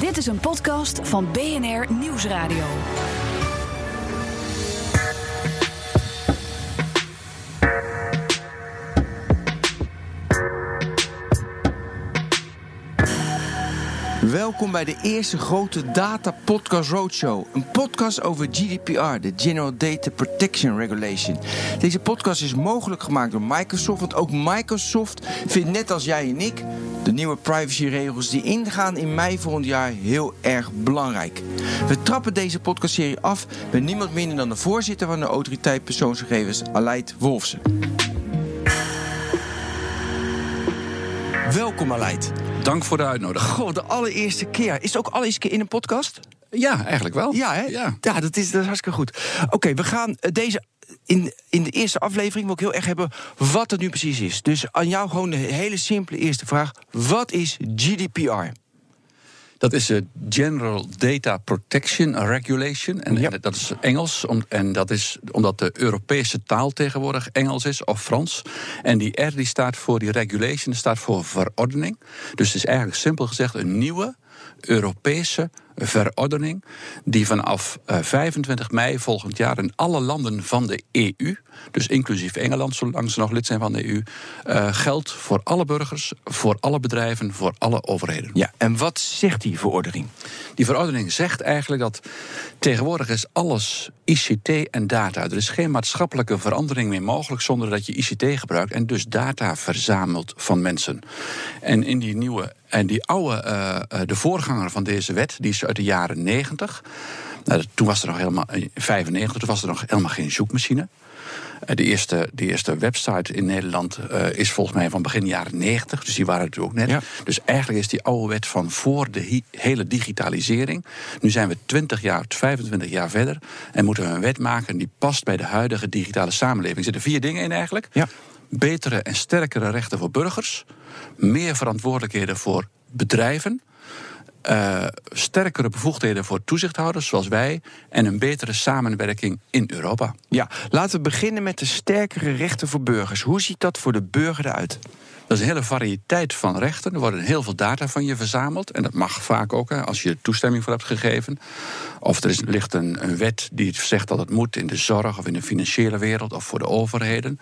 Dit is een podcast van BNR Nieuwsradio. Welkom bij de eerste grote Data Podcast Roadshow. Een podcast over GDPR, de General Data Protection Regulation. Deze podcast is mogelijk gemaakt door Microsoft, want ook Microsoft vindt net als jij en ik de nieuwe privacyregels die ingaan in mei volgend jaar heel erg belangrijk. We trappen deze podcastserie af met niemand minder dan de voorzitter van de Autoriteit Persoonsgegevens, Wolfsen. Welkom Aleid. Dank voor de uitnodiging. Goh, de allereerste keer. Is het ook allereerste keer in een podcast? Ja, eigenlijk wel. Ja, hè? Ja, dat is hartstikke goed. Oké, we gaan deze... In de eerste aflevering wil ik heel erg hebben wat het nu precies is. Dus aan jou gewoon de hele simpele eerste vraag. Wat is GDPR? Dat is de General Data Protection Regulation. En dat is Engels. En dat is omdat de Europese taal tegenwoordig Engels is of Frans. En die R die staat voor die regulation, staat voor verordening. Dus het is eigenlijk simpel gezegd een nieuwe Europese verordening die vanaf 25 mei volgend jaar in alle landen van de EU, dus inclusief Engeland, zolang ze nog lid zijn van de EU, geldt voor alle burgers, voor alle bedrijven, voor alle overheden. Ja, en wat zegt die verordening? Die verordening zegt eigenlijk dat tegenwoordig is alles ICT en data. Er is geen maatschappelijke verandering meer mogelijk zonder dat je ICT gebruikt en dus data verzamelt van mensen. En in die nieuwe en die oude, de voorganger van deze wet, die is uit de jaren 90. Nou, toen was er nog helemaal 95, toen was er nog helemaal geen zoekmachine. De eerste website in Nederland is volgens mij van begin jaren 90. Dus die waren het ook net. Ja. Dus eigenlijk is die oude wet van voor de hele digitalisering. Nu zijn we 20 jaar, 25 jaar verder. En moeten we een wet maken die past bij de huidige digitale samenleving. Er zitten 4 dingen in eigenlijk. Ja. Betere en sterkere rechten voor burgers. Meer verantwoordelijkheden voor bedrijven. Sterkere bevoegdheden voor toezichthouders zoals wij en een betere samenwerking in Europa. Ja, laten we beginnen met de sterkere rechten voor burgers. Hoe ziet dat voor de burger eruit? Dat is een hele variëteit van rechten. Er worden heel veel data van je verzameld. En dat mag vaak ook, hè, als je er toestemming voor hebt gegeven. Of ligt een wet die zegt dat het moet in de zorg of in de financiële wereld of voor de overheden.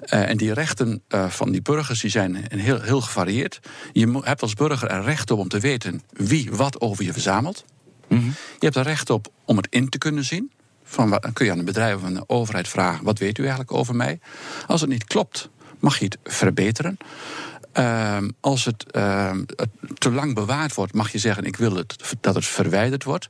En die rechten van die burgers die zijn heel, heel gevarieerd. Je hebt als burger er recht op om te weten wie wat over je verzamelt. Mm-hmm. Je hebt er recht op om het in te kunnen zien. Dan kun je aan een bedrijf of aan de overheid vragen, wat weet u eigenlijk over mij? Als het niet klopt, mag je het verbeteren. Als het te lang bewaard wordt, mag je zeggen, ik wil dat het verwijderd wordt.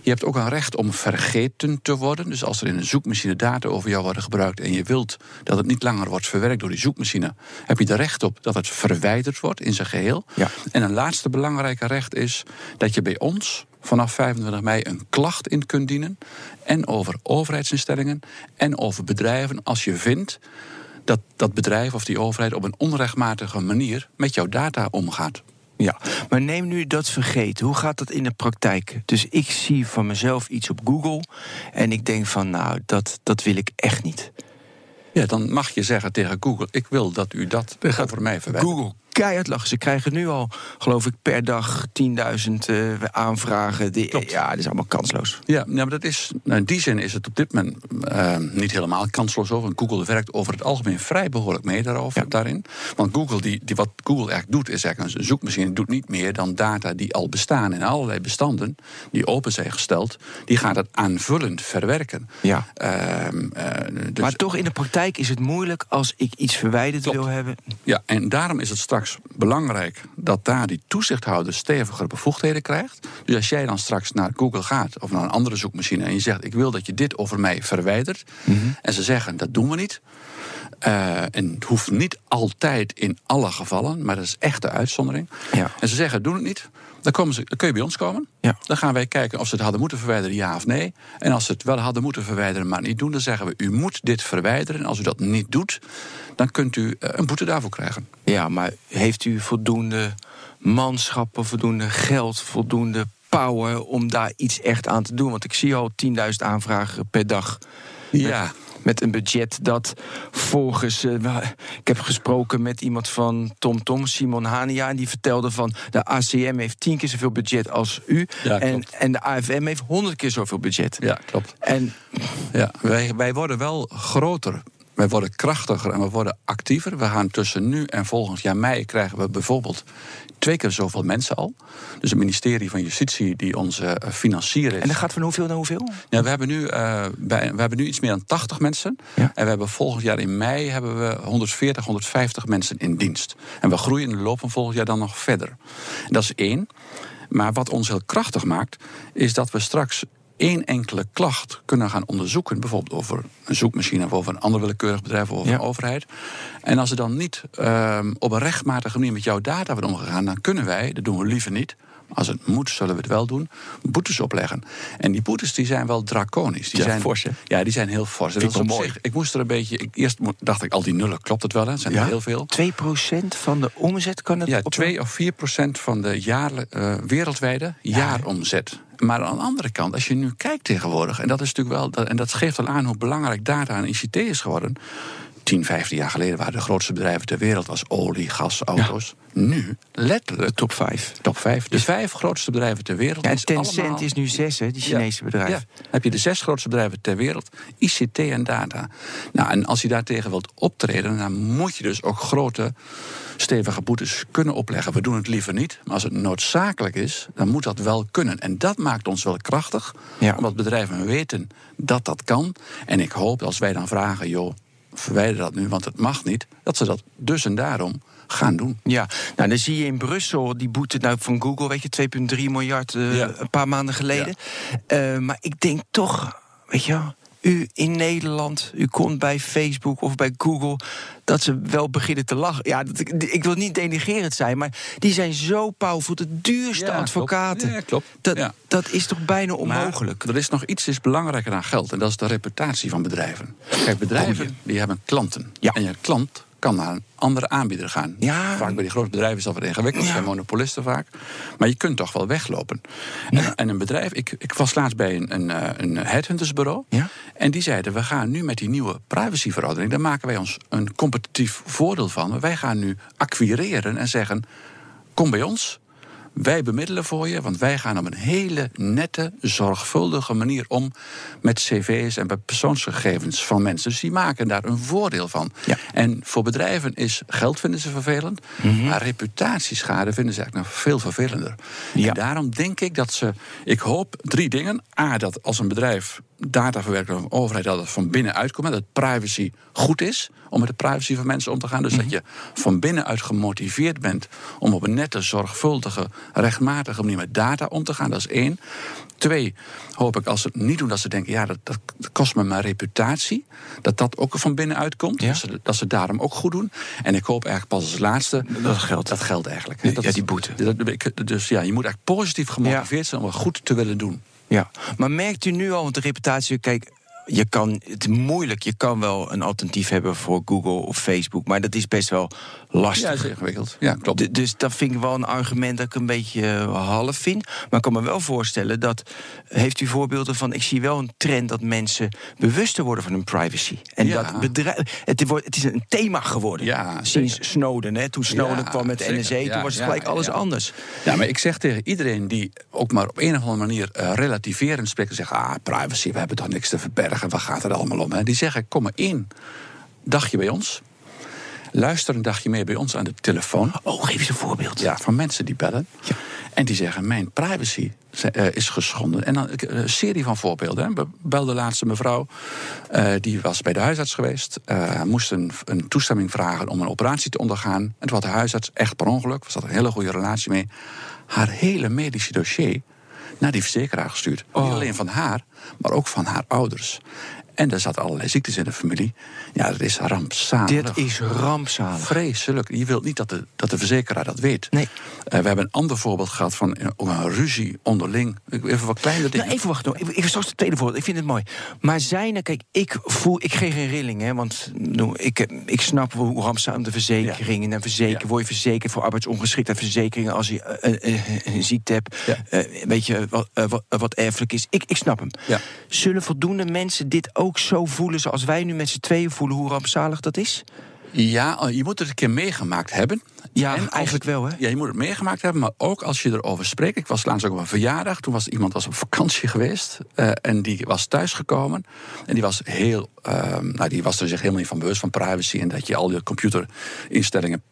Je hebt ook een recht om vergeten te worden. Dus als er in een zoekmachine data over jou worden gebruikt en je wilt dat het niet langer wordt verwerkt door die zoekmachine, heb je er recht op dat het verwijderd wordt in zijn geheel. Ja. En een laatste belangrijke recht is dat je bij ons vanaf 25 mei een klacht in kunt dienen. En over overheidsinstellingen en over bedrijven als je vindt dat bedrijf of die overheid op een onrechtmatige manier met jouw data omgaat. Ja, maar neem nu dat vergeten. Hoe gaat dat in de praktijk? Dus ik zie van mezelf iets op Google en ik denk van, nou, dat wil ik echt niet. Ja, dan mag je zeggen tegen Google, ik wil dat u dat over mij verwijdert. Google keihard lachen. Ze krijgen nu al, geloof ik, per dag 10.000 aanvragen. Ja, dat is allemaal kansloos. Ja, maar dat is, in die zin is het op dit moment niet helemaal kansloos over. En Google werkt over het algemeen vrij behoorlijk mee daarin. Want Google, wat Google eigenlijk doet, is eigenlijk een zoekmachine, doet niet meer dan data die al bestaan in allerlei bestanden, die open zijn gesteld, die gaat dat aanvullend verwerken. Ja. Dus maar toch in de praktijk is het moeilijk als ik iets verwijderd wil hebben. Ja, en daarom is het straks belangrijk dat daar die toezichthouder stevigere bevoegdheden krijgt. Dus als jij dan straks naar Google gaat of naar een andere zoekmachine en je zegt, ik wil dat je dit over mij verwijdert. Mm-hmm. En ze zeggen, dat doen we niet. En het hoeft niet altijd in alle gevallen, maar dat is echt de uitzondering. Ja. En ze zeggen, doen het niet. Dan kun je bij ons komen. Ja. Dan gaan wij kijken of ze het hadden moeten verwijderen, ja of nee. En als ze het wel hadden moeten verwijderen, maar niet doen, dan zeggen we, u moet dit verwijderen. En als u dat niet doet, dan kunt u een boete daarvoor krijgen. Ja, maar heeft u voldoende manschappen, voldoende geld, voldoende power om daar iets echt aan te doen? Want ik zie al 10.000 aanvragen per dag. Ja, met een budget dat volgens... ik heb gesproken met iemand van TomTom, Simon Hania, en die vertelde van de ACM heeft 10 keer zoveel budget als u. Ja, en de AFM heeft 100 keer zoveel budget. Ja, klopt. En ja, wij worden wel groter. Wij worden krachtiger en we worden actiever. We gaan tussen nu en volgend jaar mei krijgen we bijvoorbeeld 2 keer zoveel mensen al. Dus het ministerie van Justitie die onze financier is. En dat gaat van hoeveel naar hoeveel? Ja, we hebben nu iets meer dan 80 mensen. Ja. En we hebben volgend jaar in mei hebben we 140, 150 mensen in dienst. En we groeien in de loop van volgend jaar dan nog verder. Dat is 1. Maar wat ons heel krachtig maakt, is dat we straks 1 enkele klacht kunnen gaan onderzoeken, bijvoorbeeld over een zoekmachine of over een ander willekeurig bedrijf of over een overheid. En als er dan niet op een rechtmatige manier met jouw data wordt omgegaan, dan kunnen wij, dat doen we liever niet, maar als het moet zullen we het wel doen, boetes opleggen. En die boetes die zijn wel draconisch. Die zijn heel fors. Dat is wel mooi. Ik moest er een beetje, eerst dacht ik al die nullen, klopt het wel? Dat zijn er heel veel. 2% van de omzet kan het op? Ja, 2 of 4% van de wereldwijde jaaromzet. Maar aan de andere kant, als je nu kijkt tegenwoordig, en dat is natuurlijk wel, en dat geeft al aan hoe belangrijk data en ICT is geworden. 10, 15 jaar geleden waren de grootste bedrijven ter wereld als olie, gas, auto's. Ja. Nu, letterlijk. Top 5. Top 5. De 5 grootste bedrijven ter wereld. Ja, en Tencent is nu 6, hè, die Chinese bedrijven. Ja. Dan heb je de 6 grootste bedrijven ter wereld, ICT en data. Nou, en als je daartegen wilt optreden, dan moet je dus ook grote, stevige boetes kunnen opleggen. We doen het liever niet, maar als het noodzakelijk is, dan moet dat wel kunnen. En dat maakt ons wel krachtig, omdat bedrijven weten dat dat kan. En ik hoop, als wij dan vragen, joh, verwijder dat nu, want het mag niet, dat ze dat dus en daarom gaan doen. Ja, nou dan zie je in Brussel die boete van Google, weet je, 2,3 miljard een paar maanden geleden. Ja. Maar ik denk toch, weet je, u in Nederland, u komt bij Facebook of bij Google, dat ze wel beginnen te lachen. Ja, ik wil niet denigrerend zijn, maar die zijn zo powerful. De duurste advocaten. Klopt. Ja, klopt. Dat is toch bijna onmogelijk? Maar er is nog iets belangrijker dan geld, en dat is de reputatie van bedrijven. Kijk, bedrijven die hebben klanten. Ja. En je klant kan naar een andere aanbieder gaan. Ja. Vaak bij die grote bedrijven is dat wat ingewikkeld. Dat zijn monopolisten vaak. Maar je kunt toch wel weglopen. Ja. En een bedrijf, ik was laatst bij een headhuntersbureau. Ja. En die zeiden, we gaan nu met die nieuwe privacyverordening, daar maken wij ons een competitief voordeel van. Wij gaan nu acquireren en zeggen, kom bij ons. Wij bemiddelen voor je, want wij gaan op een hele nette, zorgvuldige manier om met cv's en met persoonsgegevens van mensen. Dus die maken daar een voordeel van. Ja. En voor bedrijven is geld vinden ze vervelend, maar reputatieschade vinden ze eigenlijk nog veel vervelender. Ja. En daarom denk ik dat ze, ik hoop 3 dingen. A, dat als een bedrijf data verwerken van de overheid, dat het van binnenuit komt, dat privacy goed is om met de privacy van mensen om te gaan. Dus dat je van binnenuit gemotiveerd bent om op een nette, zorgvuldige, rechtmatige manier met data om te gaan. Dat is 1. 2, hoop ik, als ze het niet doen, dat ze denken, ja, dat kost me mijn reputatie. Dat ook van binnenuit komt. Ja. Dat ze daarom ook goed doen. En ik hoop eigenlijk pas als laatste dat geldt eigenlijk. Ja, die boete. Dus ja, je moet eigenlijk positief gemotiveerd zijn om het goed te willen doen. Ja, maar merkt u nu al, want de reputatie, kijk, het is moeilijk. Je kan wel een alternatief hebben voor Google of Facebook, maar dat is best wel lastig. Ja, dat is ingewikkeld. Ja, klopt. Dus dat vind ik wel een argument dat ik een beetje half vind. Maar ik kan me wel voorstellen dat, heeft u voorbeelden van, ik zie wel een trend dat mensen bewuster worden van hun privacy. En dat bedrijf, het is een thema geworden. Ja, sinds Snowden, hè. Toen Snowden kwam met de NSA, toen was het gelijk alles anders. Ja, maar ik zeg tegen iedereen die ook maar op een of andere manier relativerend spreekt en zegt, privacy, we hebben toch niks te verbergen. En waar gaat het allemaal om? Hè? Die zeggen, kom maar 1 dagje bij ons. Luister een dagje mee bij ons aan de telefoon. Oh, geef eens een voorbeeld. Ja, van mensen die bellen. Ja. En die zeggen, mijn privacy is geschonden. En dan een serie van voorbeelden. We belden laatst een mevrouw, die was bij de huisarts geweest. Moest een toestemming vragen om een operatie te ondergaan. En toen had de huisarts, echt per ongeluk, was dat een hele goede relatie mee, haar hele medische dossier naar die verzekeraar gestuurd. Oh. Niet alleen van haar, maar ook van haar ouders. En er zaten allerlei ziektes in de familie. Ja, dat is rampzalig. Dit is rampzalig. Vreselijk. Je wilt niet dat de verzekeraar dat weet. Nee. We hebben een ander voorbeeld gehad van een ruzie onderling. Even wat kleine dingen. Nou, even wachten. Ik was het tweede voorbeeld. Ik vind het mooi. Maar kijk, ik kreeg een rilling. Hè, want ik snap hoe rampzalig de verzekeringen. Ja. En word je verzekerd voor arbeidsongeschiktheid, verzekeringen als je een ziekte hebt. Ja. Weet je, wat erfelijk is. Ik snap hem. Ja. Zullen voldoende mensen dit ook ook zo voelen zoals wij nu met z'n tweeën voelen hoe rampzalig dat is? Ja, je moet het een keer meegemaakt hebben. Ja, en eigenlijk wel, hè? Ja, je moet het meegemaakt hebben, maar ook als je erover spreekt. Ik was laatst ook op een verjaardag, toen was iemand op vakantie geweest. En die was thuisgekomen. En die was heel... die was er zich helemaal niet van bewust van privacy... en dat je al je computerinstellingen...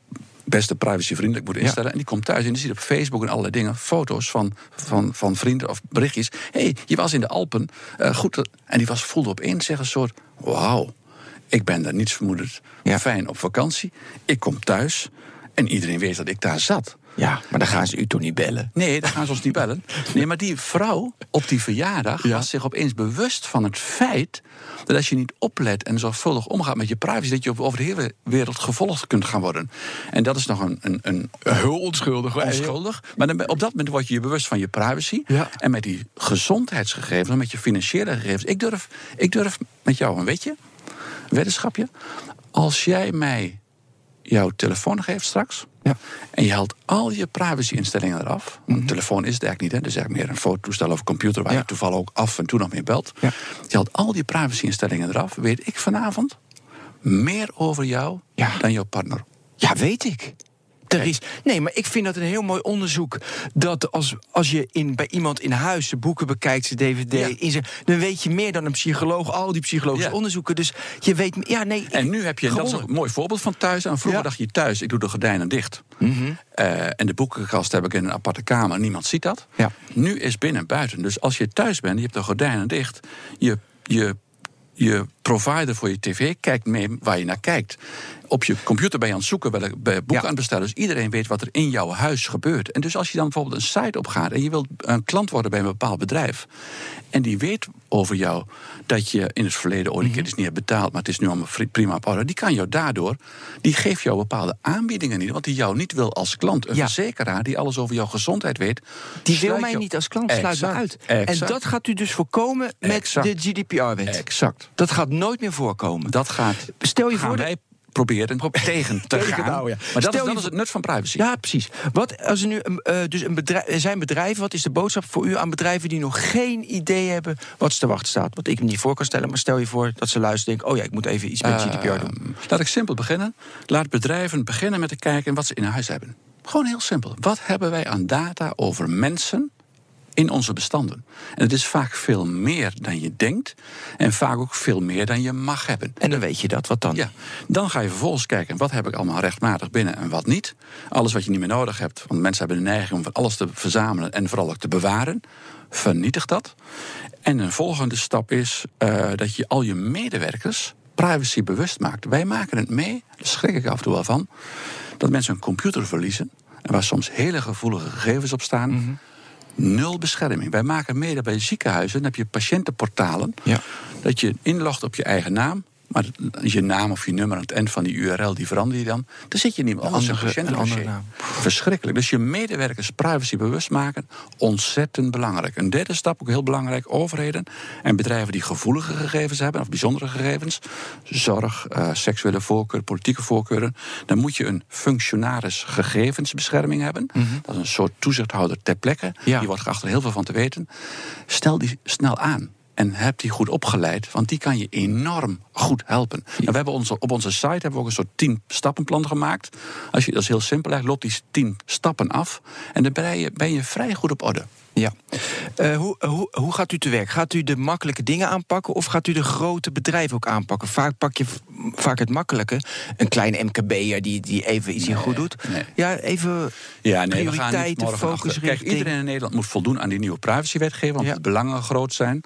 beste privacyvriendelijk moet instellen. Ja. En die komt thuis en die ziet op Facebook en allerlei dingen... foto's van vrienden of berichtjes. Hé, je was in de Alpen. Goed. En die voelde opeens zeggen een soort... wauw, ik ben daar niets vermoedend. Ja. Fijn op vakantie. Ik kom thuis en iedereen weet dat ik daar zat. Ja, maar dan gaan ze u toch niet bellen? Nee, dan gaan ze ons niet bellen. Nee, maar die vrouw op die verjaardag was zich opeens bewust van het feit... dat als je niet oplet en zorgvuldig omgaat met je privacy... dat je over de hele wereld gevolgd kunt gaan worden. En dat is nog onschuldig. Maar dan, op dat moment word je bewust van je privacy. Ja. En met die gezondheidsgegevens en met je financiële gegevens... Ik durf met jou een weddenschapje... als jij mij jouw telefoon geeft straks... Ja. En je haalt al je privacy-instellingen eraf. Want een telefoon is het eigenlijk niet, hè? Dat is eigenlijk meer een fototoestel of een computer... waar je toevallig ook af en toe nog mee belt. Ja. Je haalt al die privacy-instellingen eraf. Weet ik vanavond meer over jou dan jouw partner? Ja, weet ik. Nee, maar ik vind dat een heel mooi onderzoek. Dat als je bij iemand in huis zijn boeken bekijkt, zijn dvd... dan weet je meer dan een psycholoog, al die psychologische onderzoeken. Dus je weet... En nu heb je, dat is een mooi voorbeeld van thuis. En vroeger dacht je thuis, ik doe de gordijnen dicht. Mm-hmm. En de boekenkast heb ik in een aparte kamer. Niemand ziet dat. Ja. Nu is binnen en buiten. Dus als je thuis bent, je hebt de gordijnen dicht... Je provider voor je tv kijkt mee waar je naar kijkt. Op je computer ben je aan het zoeken, welke boeken aan het bestellen. Dus iedereen weet wat er in jouw huis gebeurt. En dus als je dan bijvoorbeeld een site opgaat... en je wilt een klant worden bij een bepaald bedrijf... en die weet over jou dat je in het verleden ooit een keer is niet hebt betaald... maar het is nu allemaal prima op orde. Die kan jou daardoor... die geeft jou bepaalde aanbiedingen niet... want die jou niet wil als klant. Een verzekeraar die alles over jouw gezondheid weet... die wil mij niet als klant, sluit me uit. Exact. En dat gaat u dus voorkomen met de GDPR-wet. Exact. Dat gaat nooit meer voorkomen. Dat gaat... Stel je voor... dat... Probeer tegen te gaan. Maar dat is het nut van privacy. Ja, precies. Wat als er nu bedrijven, wat is de boodschap voor u aan bedrijven die nog geen idee hebben wat ze te wachten staat? Wat ik me niet voor kan stellen, maar stel je voor dat ze luisteren en denken: ik moet even iets met GDPR doen. Laat ik simpel beginnen. Laat bedrijven beginnen met te kijken wat ze in huis hebben. Gewoon heel simpel. Wat hebben wij aan data over mensen in onze bestanden? En het is vaak veel meer dan je denkt. En vaak ook veel meer dan je mag hebben. En dan weet je dat, wat dan? Ja, dan ga je vervolgens kijken, wat heb ik allemaal rechtmatig binnen en wat niet. Alles wat je niet meer nodig hebt. Want mensen hebben de neiging om van alles te verzamelen en vooral ook te bewaren. Vernietig dat. En een volgende stap is dat je al je medewerkers privacy bewust maakt. Wij maken het mee, daar schrik ik af en toe wel van, dat mensen een computer verliezen. En waar soms hele gevoelige gegevens op staan... Mm-hmm. Nul bescherming. Wij maken mee dat bij ziekenhuizen... dan heb je patiëntenportalen... dat je inlogt op je eigen naam... maar je naam of je nummer aan het eind van die URL... die verander je dan. Dan zit je niet meer anders in een patiëntendossier. Verschrikkelijk. Dus je medewerkers privacy bewust maken... ontzettend belangrijk. Een derde stap, ook heel belangrijk... overheden en bedrijven die gevoelige gegevens hebben... of bijzondere gegevens... zorg, seksuele voorkeur, politieke voorkeuren... dan moet je een functionaris gegevensbescherming hebben. Mm-hmm. Dat is een soort toezichthouder ter plekke. Ja. Die wordt geacht er heel veel van te weten. Stel die snel aan. En heb die goed opgeleid, want die kan je enorm goed helpen. Nou, we hebben op onze site hebben we ook een soort 10-stappenplan gemaakt. Dat is heel simpel, eigenlijk loopt die 10 stappen af. En dan ben je vrij goed op orde. Ja. Hoe gaat u te werk? Gaat u de makkelijke dingen aanpakken of gaat u de grote bedrijven ook aanpakken? Vaak pak je het makkelijke. Een kleine MKB'er die even iets goed doet. Nee. Ja, even prioriteiten, focus. Kijk, iedereen in Nederland moet voldoen aan die nieuwe privacywetgeving, want de belangen groot zijn.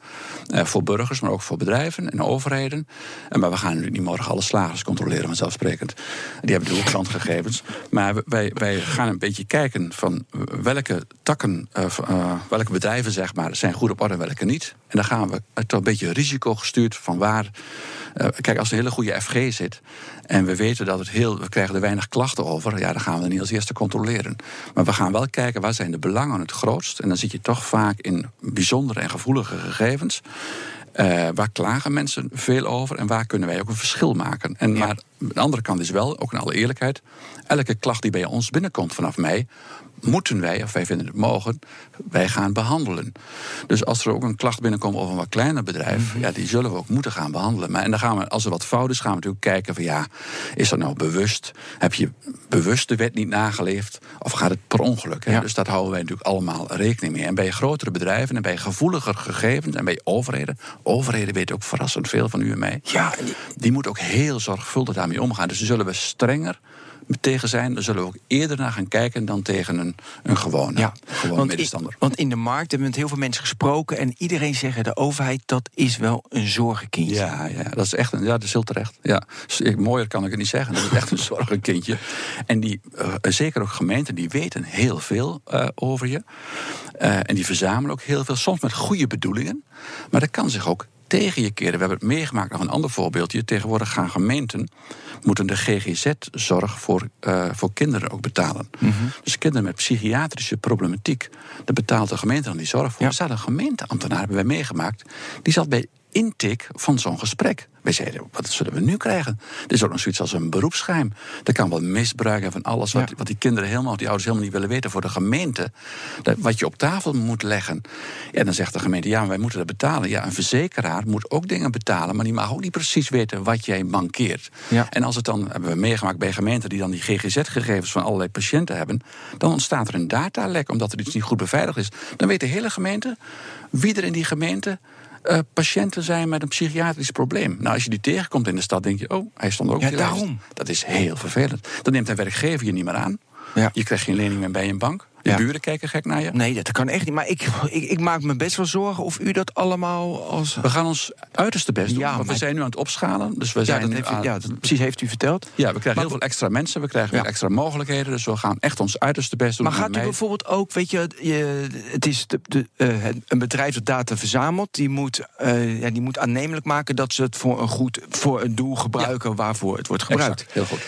Voor burgers, maar ook voor bedrijven en overheden. Maar we gaan natuurlijk niet morgen alle slagers controleren, vanzelfsprekend. Die hebben de klantgegevens. Maar wij gaan een beetje kijken van welke takken... welke bedrijven zeg maar zijn goed op orde en welke niet. En dan gaan we het een beetje risico gestuurd van waar... kijk, als er een hele goede FG zit... en we weten dat we krijgen er weinig klachten over... ja, dan gaan we er niet als eerste controleren. Maar we gaan wel kijken waar zijn de belangen het grootst... en dan zit je toch vaak in bijzondere en gevoelige gegevens... waar klagen mensen veel over en waar kunnen wij ook een verschil maken. Maar de andere kant is wel, ook in alle eerlijkheid... elke klacht die bij ons binnenkomt vanaf mij... moeten wij, of wij vinden het mogen, wij gaan behandelen. Dus als er ook een klacht binnenkomt over een wat kleiner bedrijf, ja, die zullen we ook moeten gaan behandelen. Maar en dan gaan we, als er wat fout is, gaan we natuurlijk kijken van ja, is dat nou bewust? Heb je bewust de wet niet nageleefd? Of gaat het per ongeluk? Ja. Dus dat houden wij natuurlijk allemaal rekening mee. En bij grotere bedrijven en bij gevoeliger gegevens en bij overheden, weten ook verrassend veel van u en mij. Ja, die moeten ook heel zorgvuldig daarmee omgaan. Dus die zullen we strenger tegen zijn, daar zullen we ook eerder naar gaan kijken dan tegen een gewone, ja, medestander. Want in de markt hebben we met heel veel mensen gesproken en iedereen zegt de overheid, dat is wel een zorgenkindje. Ja, dat is echt dat is heel terecht. Ja, mooier kan ik het niet zeggen. Dat is echt een zorgenkindje. En die, zeker ook gemeenten, die weten heel veel over je. En die verzamelen ook heel veel, soms met goede bedoelingen. Maar dat kan zich ook tegen je keren. We hebben het meegemaakt, nog een ander voorbeeldje. Tegenwoordig gaan gemeenten, moeten de GGZ-zorg voor kinderen ook betalen. Mm-hmm. Dus kinderen met psychiatrische problematiek, daar betaalt de gemeente dan die zorg voor. Ja. Er staat een gemeenteambtenaar, hebben wij meegemaakt, die zat bij intik van zo'n gesprek. Wij zeiden, wat zullen we nu krijgen? Er is ook nog zoiets als een beroepsgeheim. Dat kan wel misbruiken van alles wat die kinderen helemaal, die ouders helemaal niet willen weten voor de gemeente. Wat je op tafel moet leggen. En dan zegt de gemeente, ja, maar wij moeten dat betalen. Ja, een verzekeraar moet ook dingen betalen, maar die mag ook niet precies weten wat jij mankeert. Ja. En als het dan, hebben we meegemaakt bij gemeenten die dan die GGZ-gegevens van allerlei patiënten hebben, dan ontstaat er een datalek, omdat er iets niet goed beveiligd is. Dan weet de hele gemeente wie er in die gemeente patiënten zijn met een psychiatrisch probleem. Nou, als je die tegenkomt in de stad, denk je, oh, hij stond ook op die lijst. Dat is heel vervelend. Dan neemt een werkgever je niet meer aan. Ja. Je krijgt geen lening meer bij een bank. De buren kijken gek naar je. Nee, dat kan echt niet. Maar ik maak me best wel zorgen of u dat allemaal als... We gaan ons uiterste best doen, want we zijn nu aan het opschalen. Dus we zijn precies, heeft u verteld. Ja, we krijgen heel veel extra mensen, we krijgen weer extra mogelijkheden. Dus we gaan echt ons uiterste best doen. Maar gaat u bijvoorbeeld ook, weet je, het is een bedrijf dat data verzamelt, die moet aannemelijk maken dat ze het voor een doel gebruiken waarvoor het wordt gebruikt. Exact, heel goed.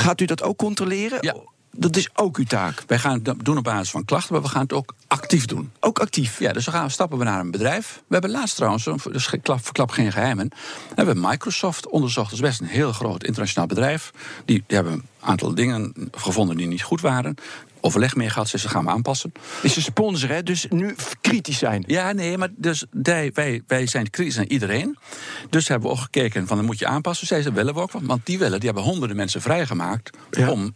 Gaat u dat ook controleren? Ja. Dat is ook uw taak. Wij gaan het doen op basis van klachten, maar we gaan het ook actief doen. Ook actief? Ja, dus dan stappen we naar een bedrijf. We hebben laatst trouwens, dus verklap geen geheimen, hebben Microsoft onderzocht. Dat is best een heel groot internationaal bedrijf. Die hebben een aantal dingen gevonden die niet goed waren. Overleg mee gehad, ze gaan we aanpassen. Is een sponsor, hè? Dus nu kritisch zijn. Ja, nee, maar dus wij zijn kritisch naar iedereen. Dus hebben we ook gekeken van, dan moet je aanpassen. Zij ze willen we ook, want die hebben honderden mensen vrijgemaakt om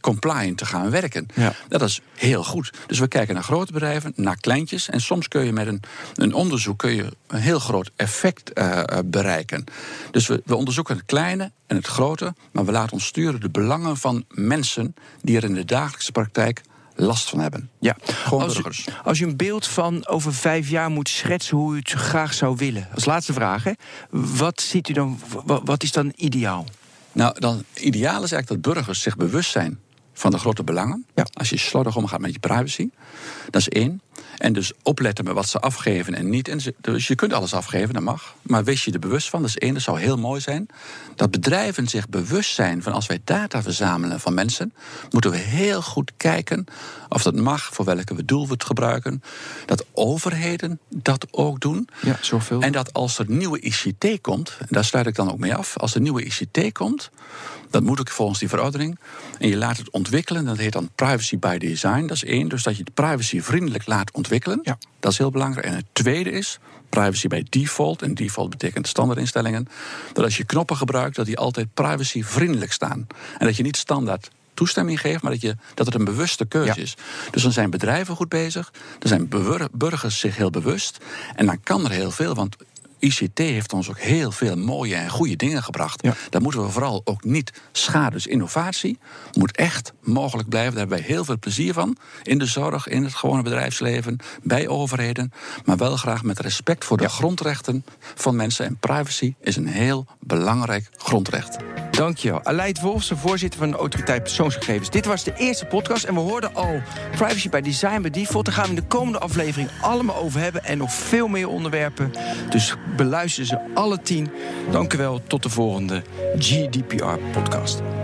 compliant te gaan werken. Ja. Dat is heel goed. Dus we kijken naar grote bedrijven, naar kleintjes, en soms kun je met een onderzoek een heel groot effect bereiken. Dus we onderzoeken het kleine en het grote, maar we laten ons sturen de belangen van mensen die er in de dagelijkse praktijk last van hebben. Ja, gewoon burgers. Als je een beeld van over 5 jaar moet schetsen hoe u het graag zou willen, als laatste vraag, hè, wat ziet u dan? Wat is dan ideaal? Nou, dan ideaal is eigenlijk dat burgers zich bewust zijn van de grote belangen. Ja. Als je slordig omgaat met je privacy. Dat is 1. En dus opletten met wat ze afgeven en niet. En dus je kunt alles afgeven, dat mag. Maar wees je er bewust van, dat is 1. Dat zou heel mooi zijn. Dat bedrijven zich bewust zijn van, als wij data verzamelen van mensen, moeten we heel goed kijken of dat mag, voor welke doel we het gebruiken. Dat overheden dat ook doen. Ja, zoveel. En dat als er nieuwe ICT komt, en daar sluit ik dan ook mee af, als er nieuwe ICT komt, dat moet ook volgens die verordening. En je laat het ontwikkelen, dat heet dan privacy by design. Dat is 1, dus dat je het privacyvriendelijk laat ontwikkelen. Ja. Dat is heel belangrijk. En het tweede is privacy bij default. En default betekent standaardinstellingen. Dat als je knoppen gebruikt, dat die altijd privacyvriendelijk staan. En dat je niet standaard toestemming geeft, maar dat het een bewuste keuze is. Dus dan zijn bedrijven goed bezig. Dan zijn burgers zich heel bewust. En dan kan er heel veel, want ICT heeft ons ook heel veel mooie en goede dingen gebracht. Ja. Daar moeten we vooral ook niet schaden. Dus innovatie moet echt mogelijk blijven. Daar hebben wij heel veel plezier van. In de zorg, in het gewone bedrijfsleven, bij overheden. Maar wel graag met respect voor de grondrechten van mensen. En privacy is een heel belangrijk grondrecht. Dankjewel. Aleid Wolfsen, voorzitter van de Autoriteit Persoonsgegevens. Dit was de eerste podcast en we hoorden al privacy by design, by default. Daar gaan we in de komende aflevering allemaal over hebben en nog veel meer onderwerpen. Dus beluister ze alle 10. Dank u wel, tot de volgende GDPR-podcast.